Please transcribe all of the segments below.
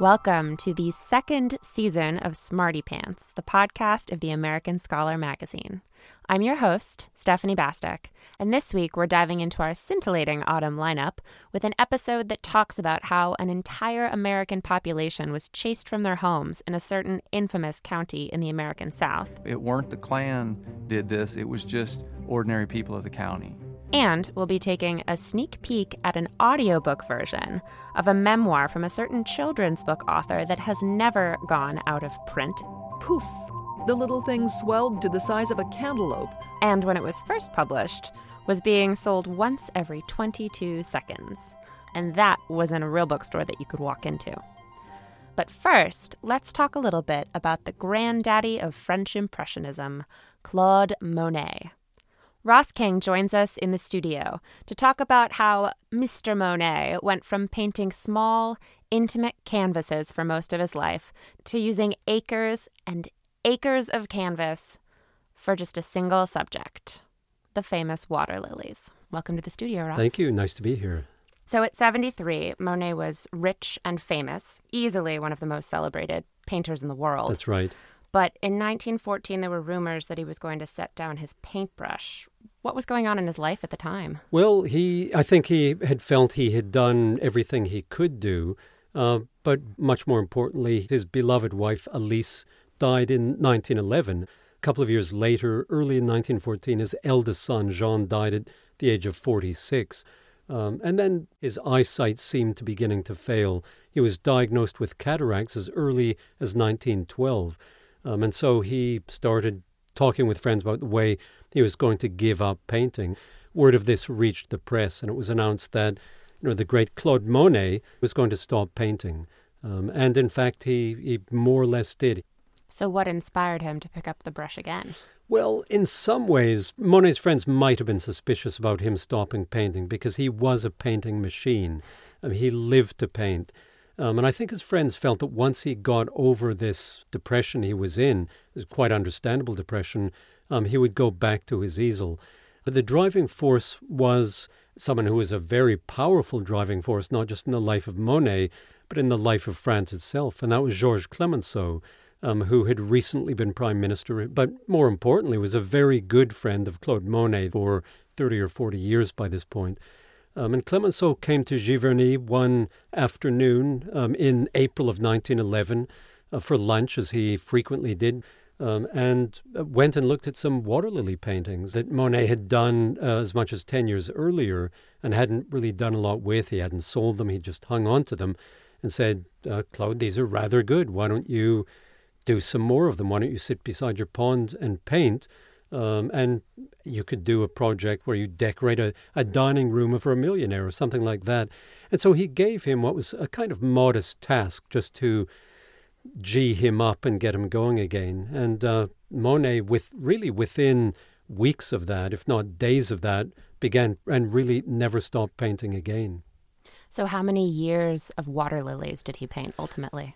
Welcome to the second season of Smarty Pants, the podcast of the American Scholar magazine. I'm your host, Stephanie Bastek, and this week we're diving into our scintillating autumn lineup with an episode that talks about how an entire American population was chased from their homes in a certain infamous county in the American South. It weren't the Klan did this, it was just ordinary people of the county. And we'll be taking a sneak peek at an audiobook version of a memoir from a certain children's book author that has never gone out of print. Poof! The little thing swelled to the size of a cantaloupe. And when it was first published, was being sold once every 22 seconds. And that was in a real bookstore that you could walk into. But first, let's talk a little bit about the granddaddy of French Impressionism, Claude Monet. Ross King joins us in the studio to talk about how Mr. Monet went from painting small, intimate canvases for most of his life to using acres and acres of canvas for just a single subject, the famous water lilies. Welcome to the studio, Ross. Thank you. Nice to be here. So at 73, Monet was rich and famous, easily one of the most celebrated painters in the world. That's right. But in 1914, there were rumors that he was going to set down his paintbrush. What was going on in his life at the time? Well, I think he had felt he had done everything he could do. But much more importantly, his beloved wife, Elise, died in 1911. A couple of years later, early in 1914, his eldest son, Jean, died at the age of 46. And then his eyesight seemed to beginning to fail. He was diagnosed with cataracts as early as 1912. And so he started talking with friends about the way he was going to give up painting. Word of this reached the press, and it was announced that the great Claude Monet was going to stop painting. And in fact, he more or less did. So what inspired him to pick up the brush again? Well, in some ways, Monet's friends might have been suspicious about him stopping painting because he was a painting machine. He lived to paint. And I think his friends felt that once he got over this depression he was in, this quite understandable depression, he would go back to his easel. But the driving force was someone who was a very powerful driving force, not just in the life of Monet, but in the life of France itself. And that was Georges Clemenceau, who had recently been prime minister, but more importantly was a very good friend of Claude Monet for 30 or 40 years by this point. And Clemenceau came to Giverny one afternoon in April of 1911 for lunch, as he frequently did, and went and looked at some water lily paintings that Monet had done as much as 10 years earlier and hadn't really done a lot with. He hadn't sold them. He just hung on to them and said, Claude, these are rather good. Why don't you do some more of them? Why don't you sit beside your pond and paint? And you could do a project where you decorate a dining room for a millionaire or something like that. And so he gave him what was a kind of modest task just to gee him up and get him going again. And Monet, within weeks of that, if not days of that, began and really never stopped painting again. So how many years of water lilies did he paint ultimately?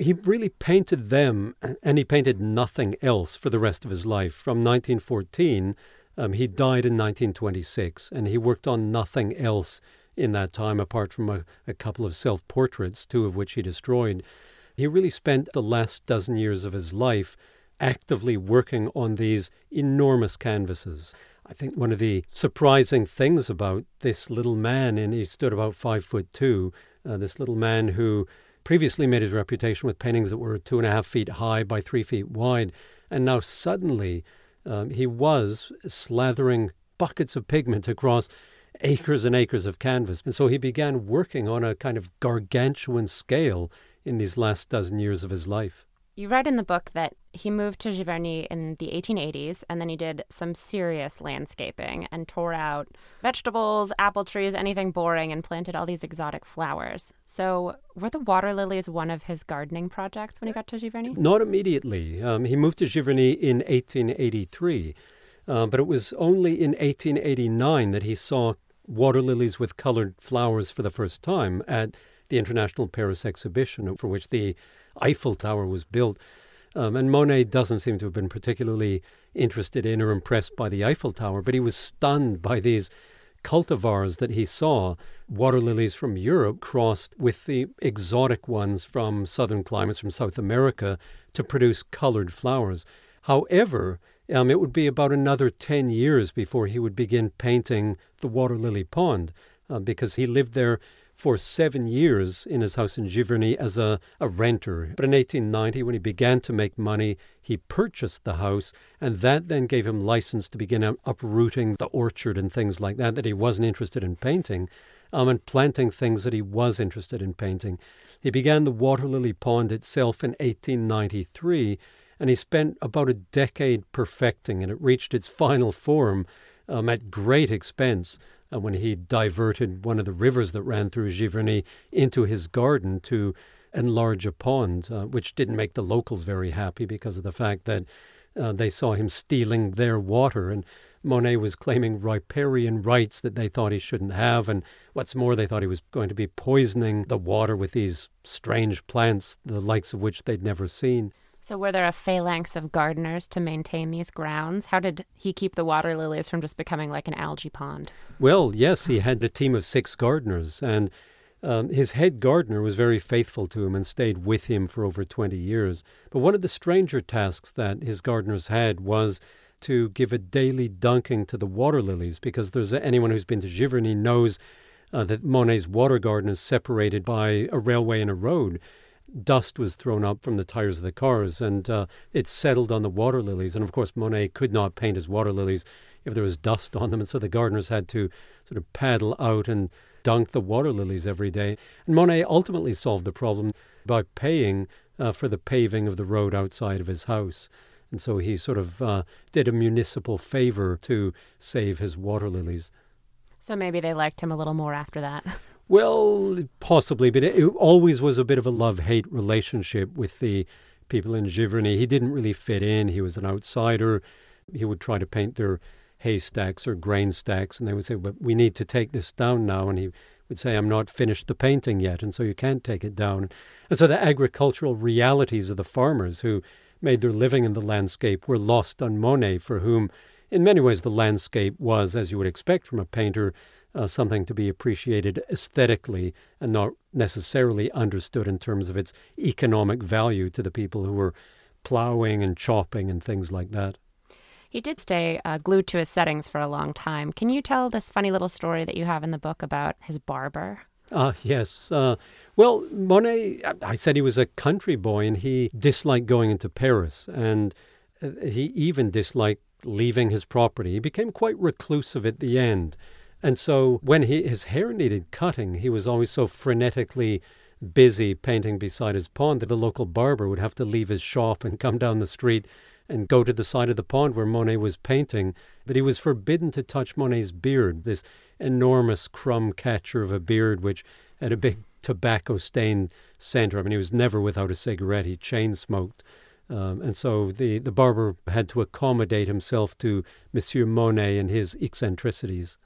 He really painted them, and he painted nothing else for the rest of his life. From 1914, he died in 1926, and he worked on nothing else in that time apart from a couple of self-portraits, two of which he destroyed. He really spent the last dozen years of his life actively working on these enormous canvases. I think one of the surprising things about this little man, and he stood about 5'2", this little man who previously made his reputation with paintings that were 2.5 feet high by 3 feet wide, and now suddenly he was slathering buckets of pigment across acres and acres of canvas. And so he began working on a kind of gargantuan scale in these last dozen years of his life. You write in the book that he moved to Giverny in the 1880s, and then he did some serious landscaping and tore out vegetables, apple trees, anything boring, and planted all these exotic flowers. So were the water lilies one of his gardening projects when he got to Giverny? Not immediately. He moved to Giverny in 1883, but it was only in 1889 that he saw water lilies with colored flowers for the first time at the International Paris Exhibition, for which the Eiffel Tower was built. And Monet doesn't seem to have been particularly interested in or impressed by the Eiffel Tower, but he was stunned by these cultivars that he saw, water lilies from Europe crossed with the exotic ones from southern climates, from South America, to produce colored flowers. However, it would be about another 10 years before he would begin painting the water lily pond, because he lived there for 7 years in his house in Giverny as a renter. But in 1890, when he began to make money, he purchased the house, and that then gave him license to begin uprooting the orchard and things like that he wasn't interested in painting, and planting things that he was interested in painting. He began the water lily pond itself in 1893, and he spent about a decade perfecting, and it reached its final form at great expense, when he diverted one of the rivers that ran through Giverny into his garden to enlarge a pond, which didn't make the locals very happy because of the fact that they saw him stealing their water. And Monet was claiming riparian rights that they thought he shouldn't have. And what's more, they thought he was going to be poisoning the water with these strange plants, the likes of which they'd never seen. So were there a phalanx of gardeners to maintain these grounds? How did he keep the water lilies from just becoming like an algae pond? Well, yes, he had a team of 6 gardeners, and his head gardener was very faithful to him and stayed with him for over 20 years. But one of the stranger tasks that his gardeners had was to give a daily dunking to the water lilies, because there's anyone who's been to Giverny knows that Monet's water garden is separated by a railway and a road. Dust was thrown up from the tires of the cars, and it settled on the water lilies. And of course, Monet could not paint his water lilies if there was dust on them. And so the gardeners had to sort of paddle out and dunk the water lilies every day. And Monet ultimately solved the problem by paying for the paving of the road outside of his house. And so he sort of did a municipal favor to save his water lilies. So maybe they liked him a little more after that. Well, possibly, but it always was a bit of a love-hate relationship with the people in Giverny. He didn't really fit in. He was an outsider. He would try to paint their haystacks or grain stacks, and they would say, but we need to take this down now. And he would say, I'm not finished the painting yet, and so you can't take it down. And so the agricultural realities of the farmers who made their living in the landscape were lost on Monet, for whom, in many ways, the landscape was, as you would expect from a painter, something to be appreciated aesthetically and not necessarily understood in terms of its economic value to the people who were plowing and chopping and things like that. He did stay glued to his settings for a long time. Can you tell this funny little story that you have in the book about his barber? Yes. Well, Monet, I said he was a country boy, and he disliked going into Paris, and he even disliked leaving his property. He became quite reclusive at the end. And so when his hair needed cutting, he was always so frenetically busy painting beside his pond that the local barber would have to leave his shop and come down the street and go to the side of the pond where Monet was painting. But he was forbidden to touch Monet's beard, this enormous crumb catcher of a beard which had a big tobacco-stained center. I mean, he was never without a cigarette. He chain-smoked. And so the barber had to accommodate himself to Monsieur Monet and his eccentricities.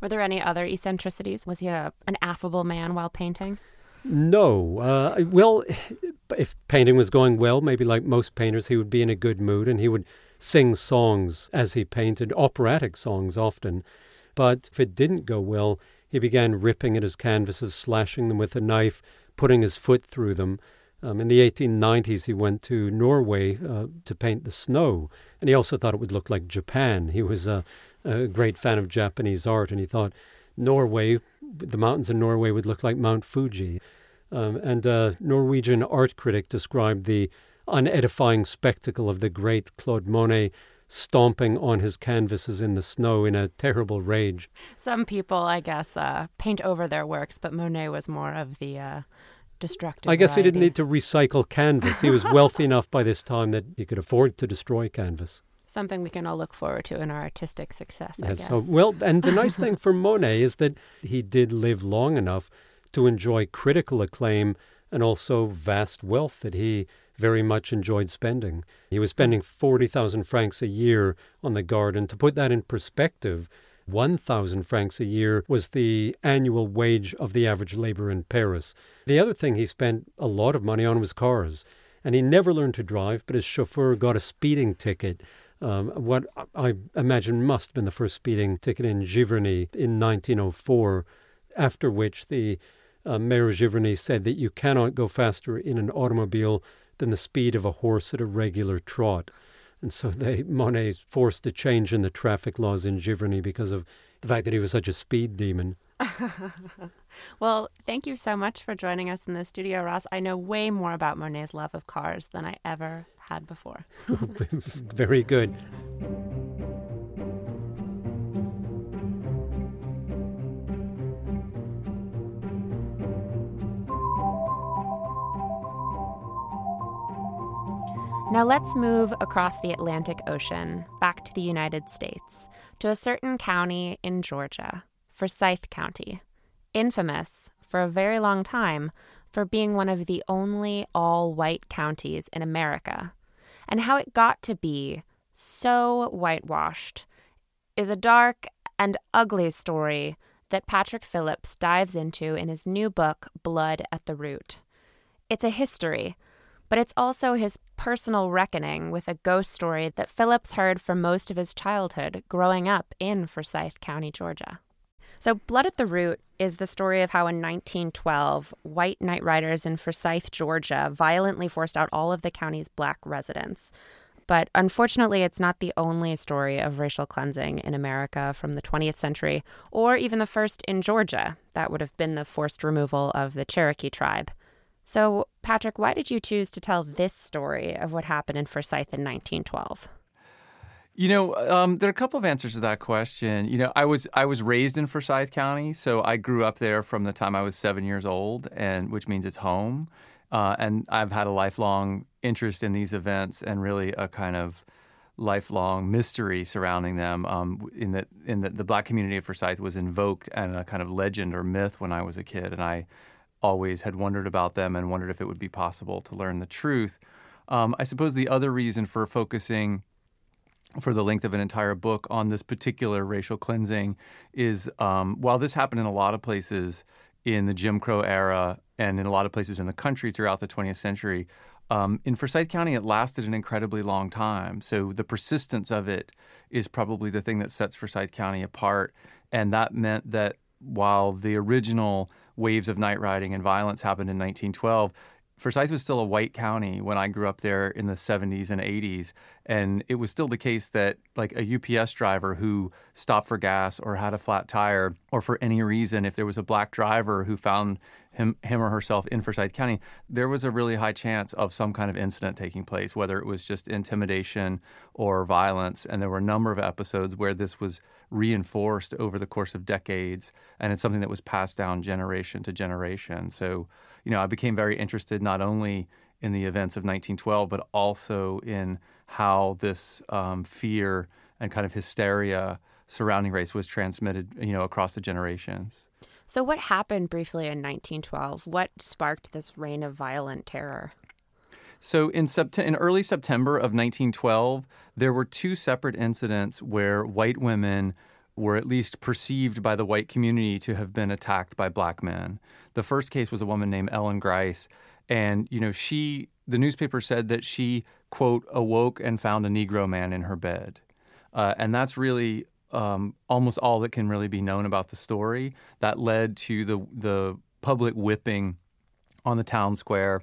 Were there any other eccentricities? Was he an affable man while painting? No. Well, if painting was going well, maybe like most painters, he would be in a good mood, and he would sing songs as he painted, operatic songs often. But if it didn't go well, he began ripping at his canvases, slashing them with a knife, putting his foot through them. In the 1890s, he went to Norway to paint the snow, and he also thought it would look like Japan. He was a great fan of Japanese art, and he thought Norway, the mountains in Norway, would look like Mount Fuji. And a Norwegian art critic described the unedifying spectacle of the great Claude Monet stomping on his canvases in the snow in a terrible rage. Some people, I guess, paint over their works, but Monet was more of the destructive I guess variety. He didn't need to recycle canvas. He was wealthy enough by this time that he could afford to destroy canvas. Something we can all look forward to in our artistic success, I guess. Well, and the nice thing for Monet is that he did live long enough to enjoy critical acclaim and also vast wealth that he very much enjoyed spending. He was spending 40,000 francs a year on the garden. To put that in perspective, 1,000 francs a year was the annual wage of the average laborer in Paris. The other thing he spent a lot of money on was cars, and he never learned to drive, but his chauffeur got a speeding ticket, what I imagine must have been the first speeding ticket in Giverny in 1904, after which the mayor of Giverny said that you cannot go faster in an automobile than the speed of a horse at a regular trot. And so Monet's forced a change in the traffic laws in Giverny because of the fact that he was such a speed demon. Well, thank you so much for joining us in the studio, Ross. I know way more about Monet's love of cars than I ever had before. Very good. Now let's move across the Atlantic Ocean, back to the United States, to a certain county in Georgia, Forsyth County, infamous for a very long time for being one of the only all-white counties in America. And how it got to be so whitewashed is a dark and ugly story that Patrick Phillips dives into in his new book, Blood at the Root. It's a history, but it's also his personal reckoning with a ghost story that Phillips heard for most of his childhood growing up in Forsyth County, Georgia. So Blood at the Root is the story of how in 1912, white night riders in Forsyth, Georgia, violently forced out all of the county's black residents. But unfortunately, it's not the only story of racial cleansing in America from the 20th century, or even the first in Georgia. That would have been the forced removal of the Cherokee tribe. So, Patrick, why did you choose to tell this story of what happened in Forsyth in 1912? There are a couple of answers to that question. I was raised in Forsyth County, so I grew up there from the time I was 7 years old, and which means it's home. And I've had a lifelong interest in these events and really a kind of lifelong mystery surrounding them, in that the black community of Forsyth was invoked and a kind of legend or myth when I was a kid, and I always had wondered about them and wondered if it would be possible to learn the truth. I suppose the other reason for focusing for the length of an entire book on this particular racial cleansing is, while this happened in a lot of places in the Jim Crow era and in a lot of places in the country throughout the 20th century, in Forsyth County, it lasted an incredibly long time. So the persistence of it is probably the thing that sets Forsyth County apart. And that meant that while the original waves of night riding and violence happened in 1912, Forsyth was still a white county when I grew up there in the 70s and 80s. And it was still the case that, like, a UPS driver who stopped for gas or had a flat tire, or for any reason, if there was a black driver who found him or herself in Forsyth County, there was a really high chance of some kind of incident taking place, whether it was just intimidation or violence. And there were a number of episodes where this was reinforced over the course of decades, and it's something that was passed down generation to generation. So, I became very interested not only in the events of 1912, but also in how this fear and kind of hysteria surrounding race was transmitted, across the generations. So what happened briefly in 1912? What sparked this reign of violent terror? So in early September of 1912, there were two separate incidents where white women were at least perceived by the white community to have been attacked by black men. The first case was a woman named Ellen Grice. And, the newspaper said that she, quote, awoke and found a Negro man in her bed. And that's really almost all that can really be known about the story. That led to the public whipping on the town square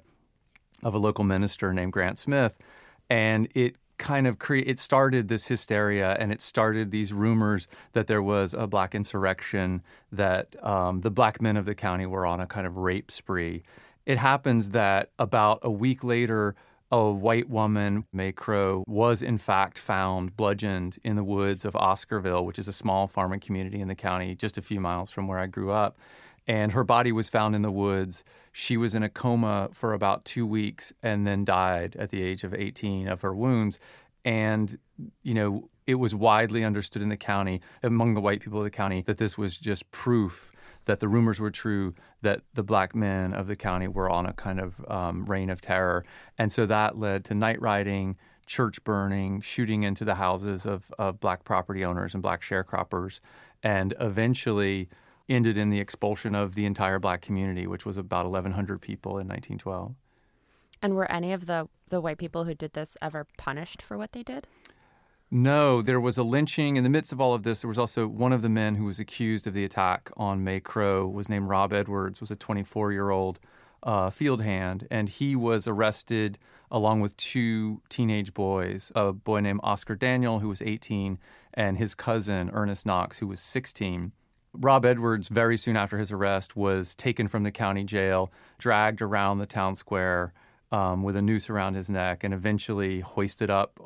of a local minister named Grant Smith, and it kind of it started this hysteria, and it started these rumors that there was a black insurrection, that the black men of the county were on a kind of rape spree. It happens that about a week later, a white woman, May Crow, was in fact found bludgeoned in the woods of Oscarville, which is a small farming community in the county, just a few miles from where I grew up. And her body was found in the woods. She was in a coma for about 2 weeks and then died at the age of 18 of her wounds. And, you know, it was widely understood in the county, among the white people of the county, that this was just proof that the rumors were true, that the black men of the county were on a kind of reign of terror. And so that led to night riding, church burning, shooting into the houses of black property owners and black sharecroppers, and eventually ended in the expulsion of the entire black community, which was about 1,100 people in 1912. And were any of the white people who did this ever punished for what they did? No, there was a lynching. In the midst of all of this, there was also one of the men who was accused of the attack on May Crow was named Rob Edwards, was a 24-year-old fieldhand, and he was arrested along with two teenage boys, a boy named Oscar Daniel, who was 18, and his cousin, Ernest Knox, who was 16. Rob Edwards, very soon after his arrest, was taken from the county jail, dragged around the town square with a noose around his neck, and eventually hoisted up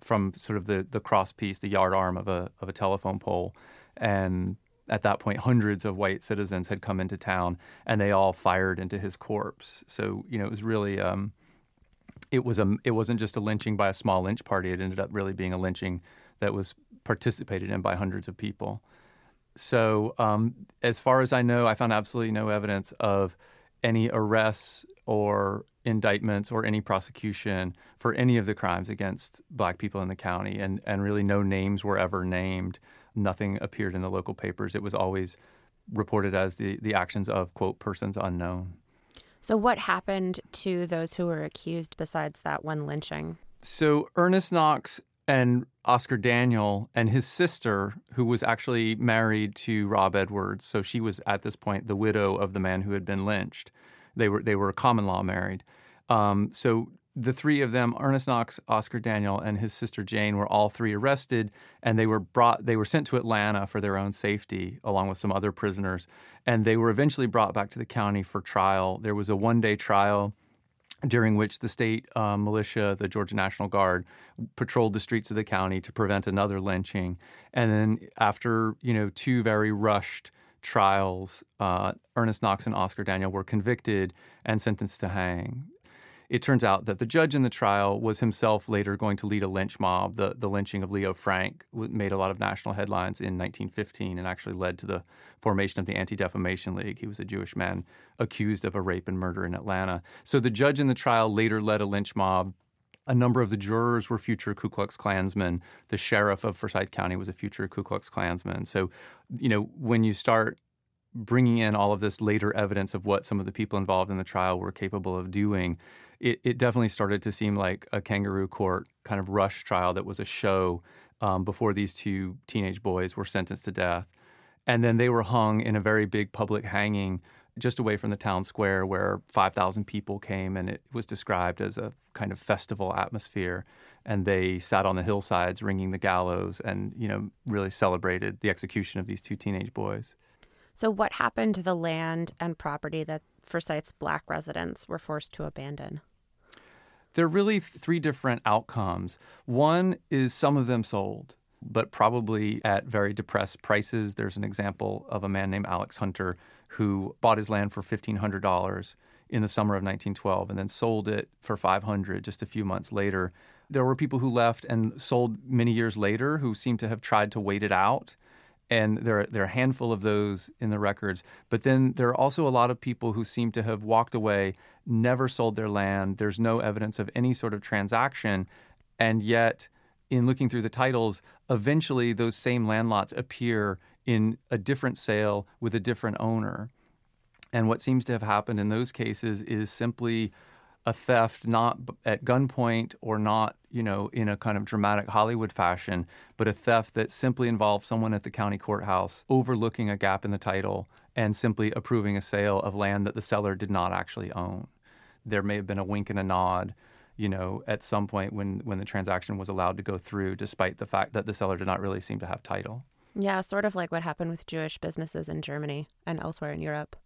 from sort of the cross piece, the yard arm of a telephone pole. And at that point, hundreds of white citizens had come into town, and they all fired into his corpse. So, you know, it was really it wasn't just a lynching by a small lynch party. It ended up really being a lynching that was participated in by hundreds of people. So as far as I know, I found absolutely no evidence of any arrests or indictments or any prosecution for any of the crimes against black people in the county. And really no names were ever named. Nothing appeared in the local papers. It was always reported as the actions of, quote, persons unknown. So what happened to those who were accused besides that one lynching? So Ernest Knox and Oscar Daniel and his sister, who was actually married to Rob Edwards, so she was at this point the widow of the man who had been lynched. They were common law married. So the three of them, Ernest Knox, Oscar Daniel, and his sister Jane, were all three arrested, and they were sent to Atlanta for their own safety, along with some other prisoners, and they were eventually brought back to the county for trial. There was a one-day trial during which the state militia, the Georgia National Guard, patrolled the streets of the county to prevent another lynching. And then after, you know, two very rushed trials, Ernest Knox and Oscar Daniel were convicted and sentenced to hang. It turns out that the judge in the trial was himself later going to lead a lynch mob. The lynching of Leo Frank made a lot of national headlines in 1915 and actually led to the formation of the Anti-Defamation League. He was a Jewish man accused of a rape and murder in Atlanta. So the judge in the trial later led a lynch mob. A number of the jurors were future Ku Klux Klansmen. The sheriff of Forsyth County was a future Ku Klux Klansman. So, you know, when you start bringing in all of this later evidence of what some of the people involved in the trial were capable of doing, it definitely started to seem like a kangaroo court kind of rush trial that was a show before these two teenage boys were sentenced to death. And then they were hung in a very big public hanging just away from the town square where 5,000 people came, and it was described as a kind of festival atmosphere. And they sat on the hillsides ringing the gallows and, you know, really celebrated the execution of these two teenage boys. So what happened to the land and property that Forsyth's black residents were forced to abandon? There are really three different outcomes. One is some of them sold, but probably at very depressed prices. There's an example of a man named Alex Hunter who bought his land for $1,500 in the summer of 1912 and then sold it for $500 just a few months later. There were people who left and sold many years later who seem to have tried to wait it out. And there are a handful of those in the records. But then there are also a lot of people who seem to have walked away, never sold their land. There's no evidence of any sort of transaction. And yet, in looking through the titles, eventually those same land lots appear in a different sale with a different owner. And what seems to have happened in those cases is simply a theft, not at gunpoint or not, you know, in a kind of dramatic Hollywood fashion, but a theft that simply involved someone at the county courthouse overlooking a gap in the title and simply approving a sale of land that the seller did not actually own. there may have been a wink and a nod, you know, at some point when the transaction was allowed to go through, despite the fact that the seller did not really seem to have title. Yeah, sort of like what happened with Jewish businesses in Germany and elsewhere in Europe.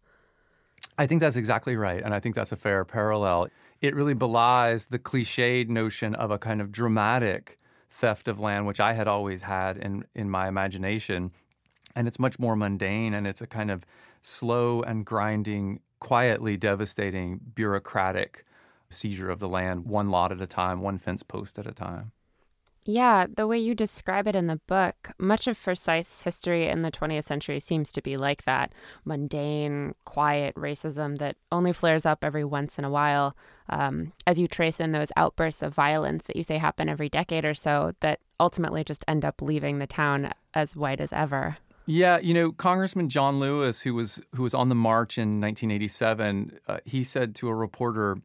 I think that's exactly right, and I think that's a fair parallel. It really belies the cliched notion of a kind of dramatic theft of land, which I had always had in my imagination. And it's much more mundane, and it's a kind of slow and grinding, quietly devastating bureaucratic seizure of the land, one lot at a time, one fence post at a time. Yeah, the way you describe it in the book, much of Forsyth's history in the 20th century seems to be like that mundane, quiet racism that only flares up every once in a while. As you trace in those outbursts of violence that you say happen every decade or so, that ultimately just end up leaving the town as white as ever. Yeah, you know, Congressman John Lewis, who was on the march in 1987, he said to a reporter,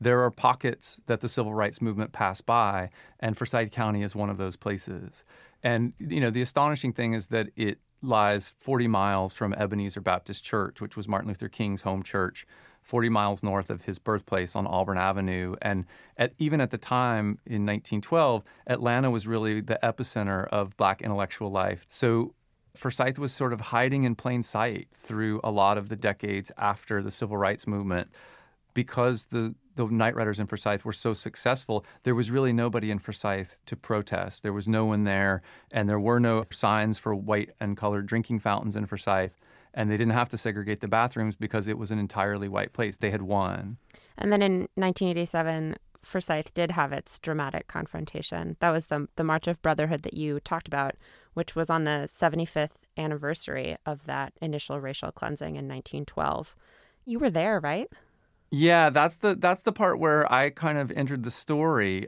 "There are pockets that the civil rights movement passed by, and Forsyth County is one of those places." And, you know, the astonishing thing is that it lies 40 miles from Ebenezer Baptist Church, which was Martin Luther King's home church, 40 miles north of his birthplace on Auburn Avenue. And even at the time, in 1912, Atlanta was really the epicenter of Black intellectual life. So Forsyth was sort of hiding in plain sight through a lot of the decades after the civil rights movement. Because the Knight Riders in Forsyth were so successful, there was really nobody in Forsyth to protest. There was no one there, and there were no signs for white and colored drinking fountains in Forsyth, and they didn't have to segregate the bathrooms because it was an entirely white place. They had won. And then in 1987, Forsyth did have its dramatic confrontation. That was the March of Brotherhood that you talked about, which was on the 75th anniversary of that initial racial cleansing in 1912. You were there, right? Yeah, that's the part where I kind of entered the story.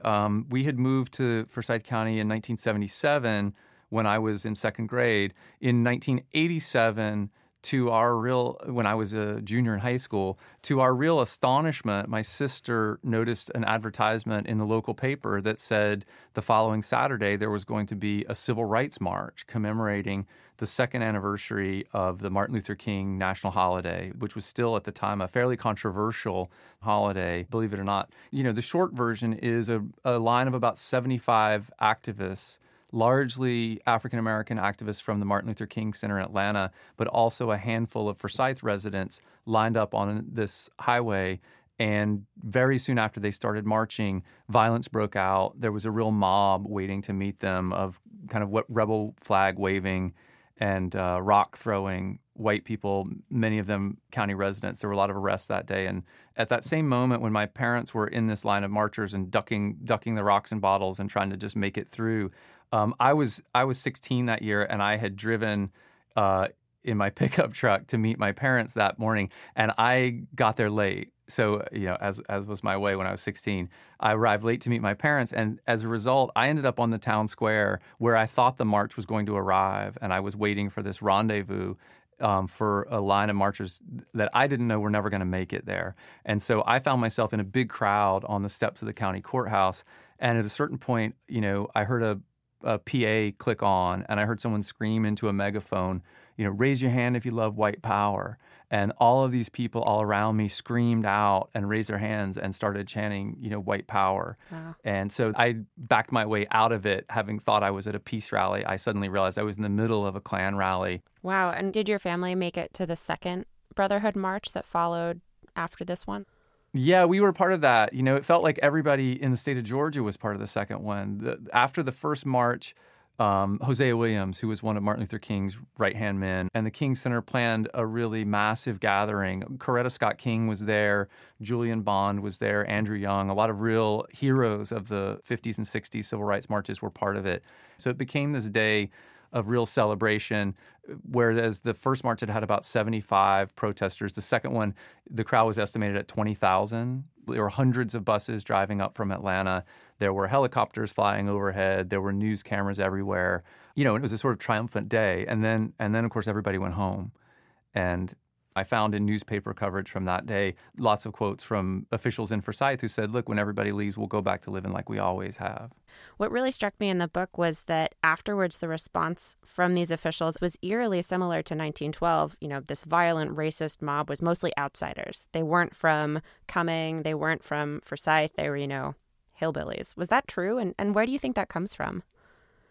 We had moved to Forsyth County in 1977 when I was in second grade. In 1987, when I was a junior in high school, to our real astonishment, my sister noticed an advertisement in the local paper that said the following Saturday there was going to be a civil rights march commemorating the second anniversary of the Martin Luther King national holiday, which was still at the time a fairly controversial holiday, believe it or not. You know, the short version is a line of about 75 activists, largely African-American activists from the Martin Luther King Center in Atlanta, but also a handful of Forsyth residents lined up on this highway. And very soon after they started marching, violence broke out. There was a real mob waiting to meet them of kind of what rebel flag waving and rock-throwing white people, many of them county residents. There were a lot of arrests that day. And at that same moment when my parents were in this line of marchers and ducking the rocks and bottles and trying to just make it through, I was 16 that year, and I had driven in my pickup truck to meet my parents that morning, and I got there late. So, you know, as was my way when I was 16, I arrived late to meet my parents, and as a result, I ended up on the town square where I thought the march was going to arrive, and I was waiting for this rendezvous for a line of marchers that I didn't know were never going to make it there. And so I found myself in a big crowd on the steps of the county courthouse, and at a certain point, you know, I heard a PA click on, and I heard someone scream into a megaphone, you know, "Raise your hand if you love white power." And all of these people all around me screamed out and raised their hands and started chanting, you know, "white power." Wow. And so I backed my way out of it, having thought I was at a peace rally. I suddenly realized I was in the middle of a Klan rally. Wow. And did your family make it to the second Brotherhood March that followed after this one? Yeah, we were part of that. You know, it felt like everybody in the state of Georgia was part of the second one. After the first march, Hosea Williams, who was one of Martin Luther King's right-hand men, and the King Center planned a really massive gathering. Coretta Scott King was there, Julian Bond was there, Andrew Young. A lot of real heroes of the 50s and 60s civil rights marches were part of it. So it became this day of real celebration, whereas the first march had about 75 protesters. The second one, the crowd was estimated at 20,000. There were hundreds of buses driving up from Atlanta. There were helicopters flying overhead. There were news cameras everywhere. You know, it was a sort of triumphant day. And then of course, everybody went home. And I found in newspaper coverage from that day lots of quotes from officials in Forsyth who said, look, when everybody leaves, we'll go back to living like we always have. What really struck me in the book was that afterwards the response from these officials was eerily similar to 1912. You know, this violent, racist mob was mostly outsiders. They weren't from Cumming. They weren't from Forsyth. They were, you know, hillbillies. Was that true? And where do you think that comes from?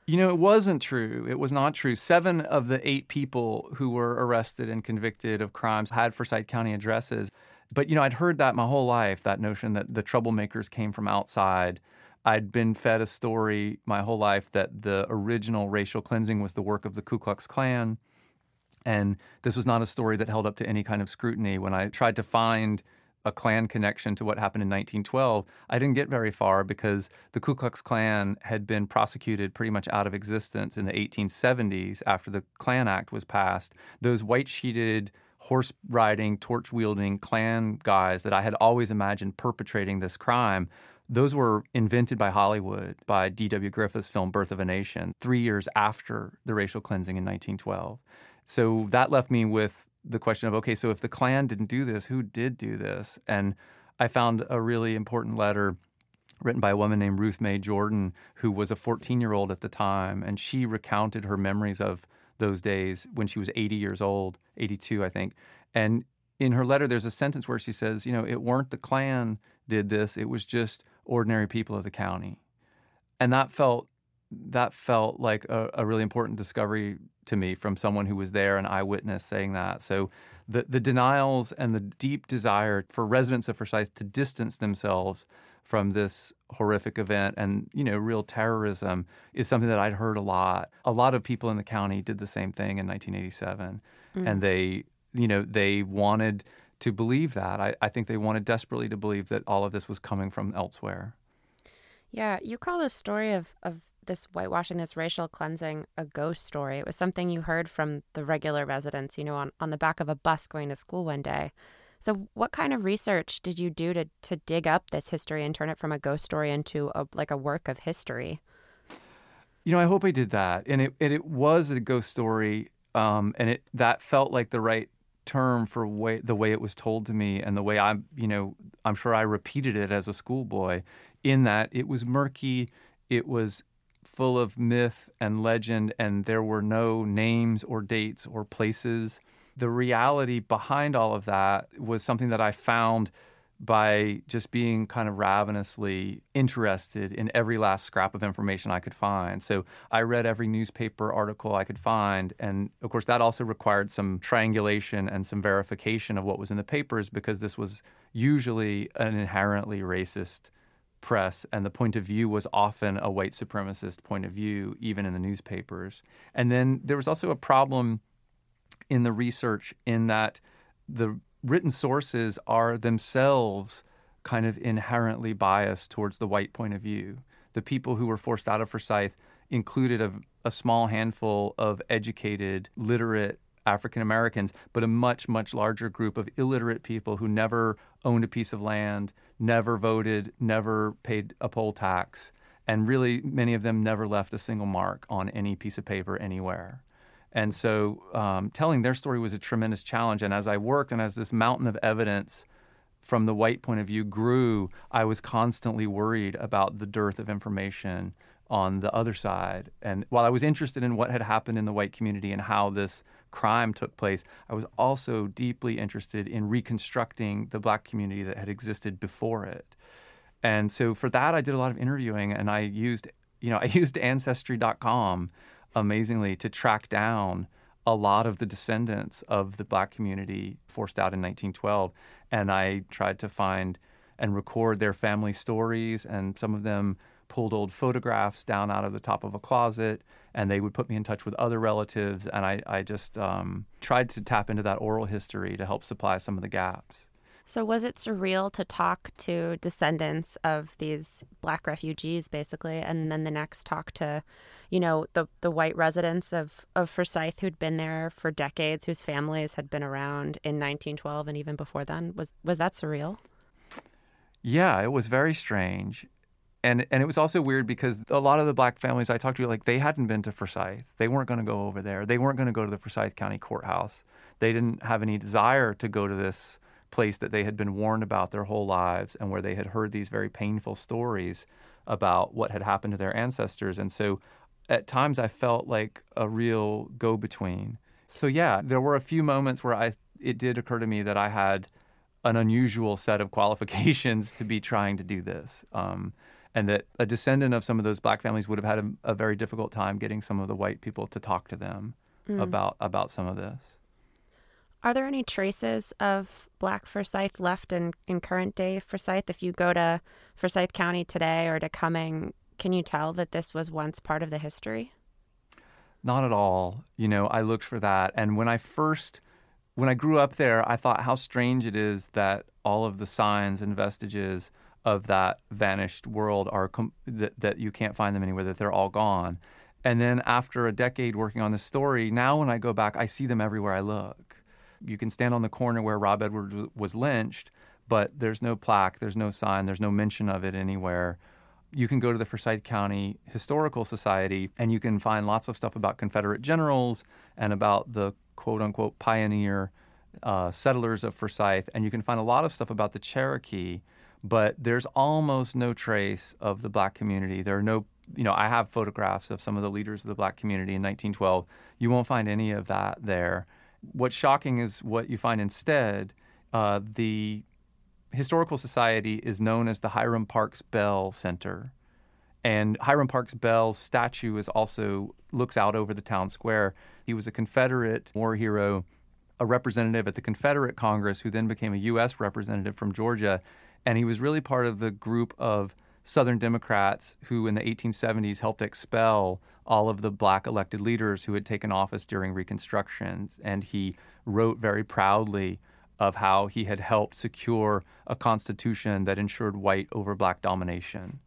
You know, it wasn't true. It was not true. 7 of the 8 people who were arrested and convicted of crimes had Forsyth County addresses. But, you know, I'd heard that my whole life, that notion that the troublemakers came from outside. I'd been fed a story my whole life that the original racial cleansing was the work of the Ku Klux Klan. And this was not a story that held up to any kind of scrutiny. When I tried to find a Klan connection to what happened in 1912, I didn't get very far because the Ku Klux Klan had been prosecuted pretty much out of existence in the 1870s after the Klan Act was passed. Those white-sheeted, horse-riding, torch-wielding Klan guys that I had always imagined perpetrating this crime, those were invented by Hollywood, by D.W. Griffith's film Birth of a Nation, 3 years after the racial cleansing in 1912. So that left me with the question of, okay, so if the Klan didn't do this, who did do this? And I found a really important letter written by a woman named Ruth Mae Jordan, who was a 14-year-old at the time, and she recounted her memories of those days when she was 80 years old, 82, I think. And in her letter, there's a sentence where she says, you know, it weren't the Klan did this, it was just ordinary people of the county. And that felt like a really important discovery to me from someone who was there, an eyewitness saying that. So the denials and the deep desire for residents of Forsyth to distance themselves from this horrific event and, you know, real terrorism is something that I'd heard a lot. A lot of people in the county did the same thing in 1987. Mm-hmm. And they, you know, they wanted to believe that. I think they wanted desperately to believe that all of this was coming from elsewhere. Yeah, you call the story of this whitewashing, this racial cleansing, a ghost story. It was something you heard from the regular residents, you know, on the back of a bus going to school one day. So what kind of research did you do to dig up this history and turn it from a ghost story into a work of history? You know, I hope I did that. And it was a ghost story, and that felt like the right term for the way it was told to me and the way I'm sure I repeated it as a schoolboy, in that it was murky, it was full of myth and legend, and there were no names or dates or places. The reality behind all of that was something that I found by just being kind of ravenously interested in every last scrap of information I could find. So I read every newspaper article I could find. And of course, that also required some triangulation and some verification of what was in the papers, because this was usually an inherently racist press, and the point of view was often a white supremacist point of view, even in the newspapers. And then there was also a problem in the research in that the written sources are themselves kind of inherently biased towards the white point of view. The people who were forced out of Forsyth included a small handful of educated, literate African Americans, but a much, much larger group of illiterate people who never owned a piece of land, never voted, never paid a poll tax, and really many of them never left a single mark on any piece of paper anywhere. And so telling their story was a tremendous challenge. And as I worked and as this mountain of evidence from the white point of view grew, I was constantly worried about the dearth of information on the other side. And while I was interested in what had happened in the white community and how this crime took place, I was also deeply interested in reconstructing the black community that had existed before it. And so for that, I did a lot of interviewing, and I used Ancestry.com, amazingly, to track down a lot of the descendants of the black community forced out in 1912. And I tried to find and record their family stories, and some of them pulled old photographs down out of the top of a closet, and they would put me in touch with other relatives, and I just tried to tap into that oral history to help supply some of the gaps. So was it surreal to talk to descendants of these black refugees, basically, and then the next talk to, you know, the white residents of Forsyth who'd been there for decades, whose families had been around in 1912 and even before then? Was that surreal? Yeah, it was very strange. And it was also weird because a lot of the black families I talked to, like, they hadn't been to Forsyth. They weren't going to go over there. They weren't going to go to the Forsyth County Courthouse. They didn't have any desire to go to this place that they had been warned about their whole lives and where they had heard these very painful stories about what had happened to their ancestors. And so at times I felt like a real go-between. So yeah, there were a few moments where it did occur to me that I had an unusual set of qualifications to be trying to do this. And that a descendant of some of those black families would have had a very difficult time getting some of the white people to talk to them about some of this. Are there any traces of black Forsyth left in current day Forsyth? If you go to Forsyth County today or to Cumming, can you tell that this was once part of the history? Not at all. You know, I looked for that. And when I grew up there, I thought how strange it is that all of the signs and vestiges of that vanished world that you can't find them anywhere, that they're all gone. And then after a decade working on this story, now when I go back, I see them everywhere I look. You can stand on the corner where Rob Edwards was lynched, but there's no plaque, there's no sign, there's no mention of it anywhere. You can go to the Forsyth County Historical Society and you can find lots of stuff about Confederate generals and about the quote-unquote pioneer settlers of Forsyth, and you can find a lot of stuff about the Cherokee, but there's almost no trace of the black community. There are no, you know, I have photographs of some of the leaders of the black community in 1912. You won't find any of that there. What's shocking is what you find instead. The Historical Society is known as the Hiram Parks Bell Center. And Hiram Parks Bell's statue is also looks out over the town square. He was a Confederate war hero, a representative at the Confederate Congress, who then became a U.S. representative from Georgia. And he was really part of the group of Southern Democrats who in the 1870s helped expel all of the black elected leaders who had taken office during Reconstruction. And he wrote very proudly of how he had helped secure a constitution that ensured white over black domination.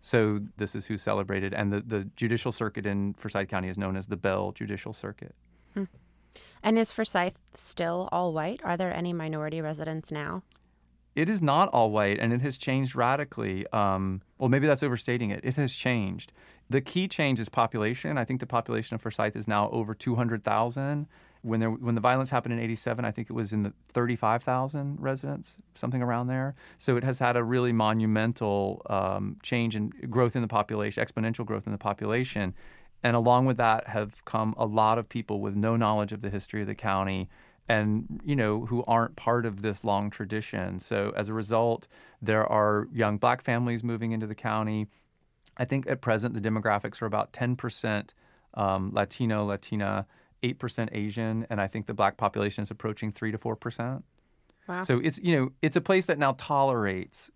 So this is who celebrated. And the judicial circuit in Forsyth County is known as the Bell Judicial Circuit. Hmm. And is Forsyth still all white? Are there any minority residents now? It is not all white, and it has changed radically. Well, maybe that's overstating it. It has changed. The key change is population. I think the population of Forsyth is now over 200,000. When the violence happened in 1987, I think it was in the 35,000 residents, something around there. So it has had a really monumental change in growth in the population, exponential growth in the population. And along with that have come a lot of people with no knowledge of the history of the county, and, you know, who aren't part of this long tradition. So as a result, there are young black families moving into the county. I think at present the demographics are about 10% Latino, Latina, 8% Asian, and I think the black population is approaching 3 to 4%. Wow. So it's, you know, it's a place that now tolerates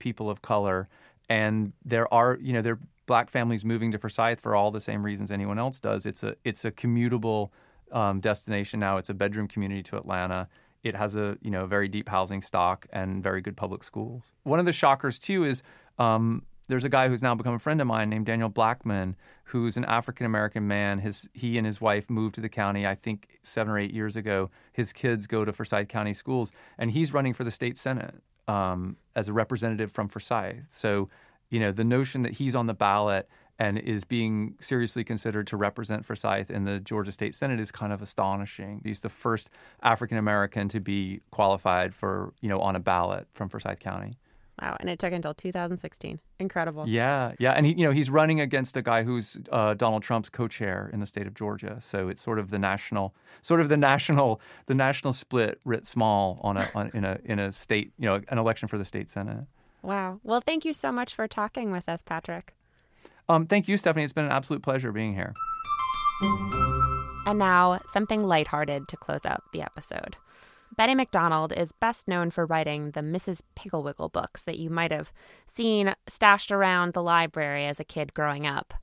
people of color, and there are, you know, there are black families moving to Forsyth for all the same reasons anyone else does. It's a commutable destination now. It's a bedroom community to Atlanta. It has a, you know, very deep housing stock and very good public schools. One of the shockers too is there's a guy who's now become a friend of mine named Daniel Blackman, who's an African American man. He and his wife moved to the county, I think 7 or 8 years ago. His kids go to Forsyth County schools, and he's running for the state senate as a representative from Forsyth. So, you know, the notion that he's on the ballot and is being seriously considered to represent Forsyth in the Georgia State Senate is kind of astonishing. He's the first African-American to be qualified for, you know, on a ballot from Forsyth County. Wow, and it took until 2016. Incredible. Yeah, and he, you know, he's running against a guy who's Donald Trump's co-chair in the state of Georgia. So it's sort of the national split writ small in a state, you know, an election for the state senate. Wow. Well, thank you so much for talking with us, Patrick. Thank you, Stephanie. It's been an absolute pleasure being here. And now, something lighthearted to close out the episode. Betty MacDonald is best known for writing the Mrs. Pigglewiggle books that you might have seen stashed around the library as a kid growing up.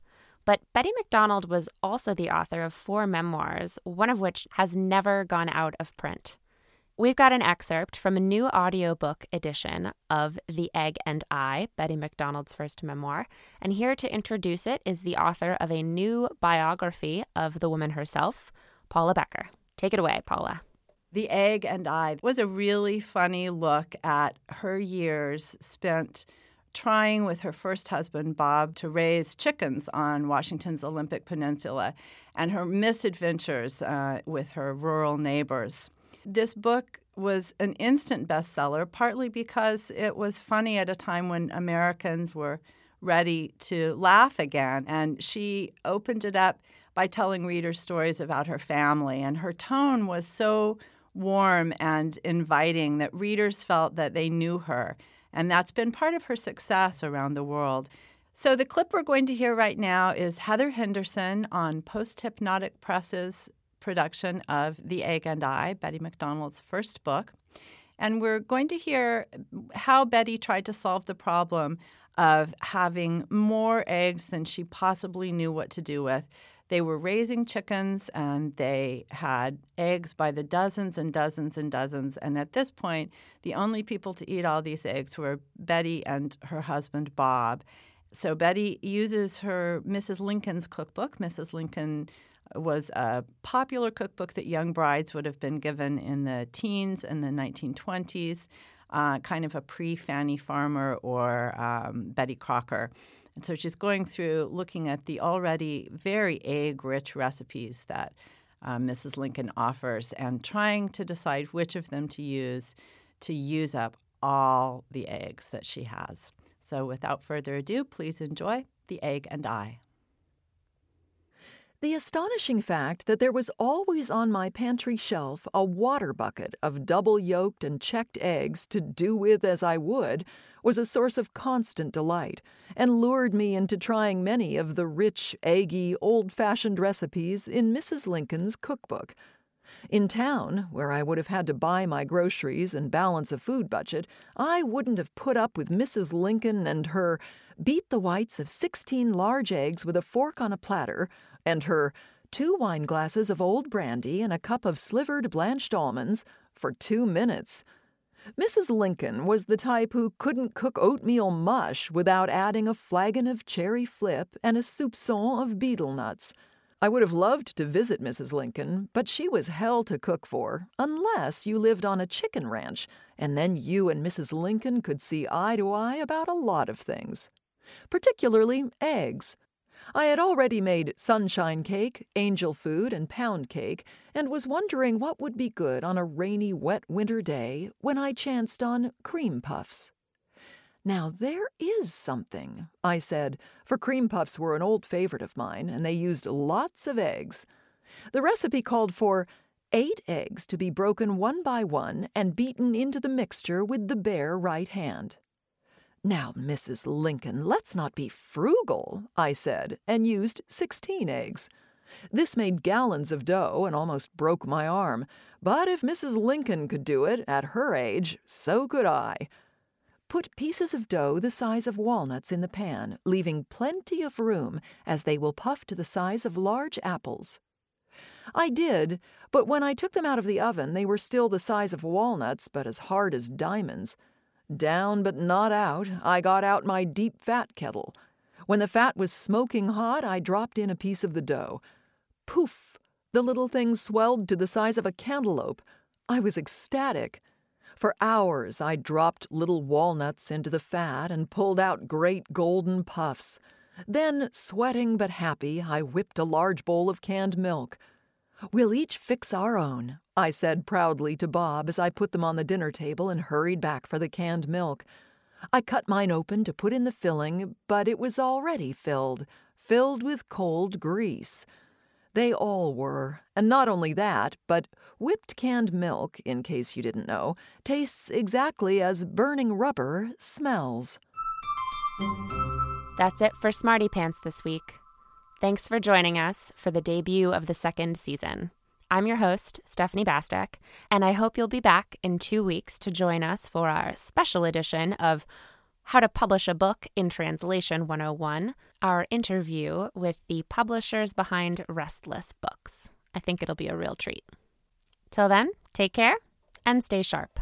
But Betty MacDonald was also the author of 4 memoirs, one of which has never gone out of print. We've got an excerpt from a new audiobook edition of The Egg and I, Betty MacDonald's first memoir, and here to introduce it is the author of a new biography of the woman herself, Paula Becker. Take it away, Paula. The Egg and I was a really funny look at her years spent trying with her first husband, Bob, to raise chickens on Washington's Olympic Peninsula and her misadventures with her rural neighbors. This book was an instant bestseller, partly because it was funny at a time when Americans were ready to laugh again. And she opened it up by telling readers stories about her family. And her tone was so warm and inviting that readers felt that they knew her. And that's been part of her success around the world. So the clip we're going to hear right now is Heather Henderson on Post-Hypnotic Press's production of The Egg and I, Betty MacDonald's first book. And we're going to hear how Betty tried to solve the problem of having more eggs than she possibly knew what to do with. They were raising chickens, and they had eggs by the dozens and dozens and dozens. And at this point, the only people to eat all these eggs were Betty and her husband, Bob. So Betty uses her Mrs. Lincoln's cookbook. Mrs. Lincoln was a popular cookbook that young brides would have been given in the teens and the 1920s, kind of a pre-Fanny Farmer or Betty Crocker. And so she's going through looking at the already very egg-rich recipes that Mrs. Lincoln offers and trying to decide which of them to use up all the eggs that she has. So without further ado, please enjoy The Egg and I. The astonishing fact that there was always on my pantry shelf a water bucket of double-yolked and checked eggs to do with as I would was a source of constant delight and lured me into trying many of the rich, eggy, old-fashioned recipes in Mrs. Lincoln's cookbook. In town, where I would have had to buy my groceries and balance a food budget, I wouldn't have put up with Mrs. Lincoln and her beat the whites of 16 large eggs with a fork on a platter, and her 2 wine glasses of old brandy and a cup of slivered blanched almonds for 2 minutes. Mrs. Lincoln was the type who couldn't cook oatmeal mush without adding a flagon of cherry flip and a soupçon of betel nuts. I would have loved to visit Mrs. Lincoln, but she was hell to cook for, unless you lived on a chicken ranch, and then you and Mrs. Lincoln could see eye to eye about a lot of things, particularly eggs. I had already made sunshine cake, angel food, and pound cake, and was wondering what would be good on a rainy, wet winter day when I chanced on cream puffs. "Now there is something," I said, for cream puffs were an old favorite of mine, and they used lots of eggs. The recipe called for 8 eggs to be broken one by one and beaten into the mixture with the bare right hand. "Now, Mrs. Lincoln, let's not be frugal," I said, and used 16 eggs. This made gallons of dough and almost broke my arm, but if Mrs. Lincoln could do it at her age, so could I. "Put pieces of dough the size of walnuts in the pan, leaving plenty of room, as they will puff to the size of large apples." I did, but when I took them out of the oven, they were still the size of walnuts, but as hard as diamonds. Down but not out, I got out my deep fat kettle. When the fat was smoking hot, I dropped in a piece of the dough. Poof! The little thing swelled to the size of a cantaloupe. I was ecstatic. For hours, I dropped little walnuts into the fat and pulled out great golden puffs. Then, sweating but happy, I whipped a large bowl of canned milk. "We'll each fix our own," I said proudly to Bob as I put them on the dinner table and hurried back for the canned milk. I cut mine open to put in the filling, but it was already filled with cold grease. They all were, and not only that, but whipped canned milk, in case you didn't know, tastes exactly as burning rubber smells. That's it for Smarty Pants this week. Thanks for joining us for the debut of the second season. I'm your host, Stephanie Bastek, and I hope you'll be back in 2 weeks to join us for our special edition of How to Publish a Book in Translation 101, our interview with the publishers behind Restless Books. I think it'll be a real treat. Till then, take care and stay sharp.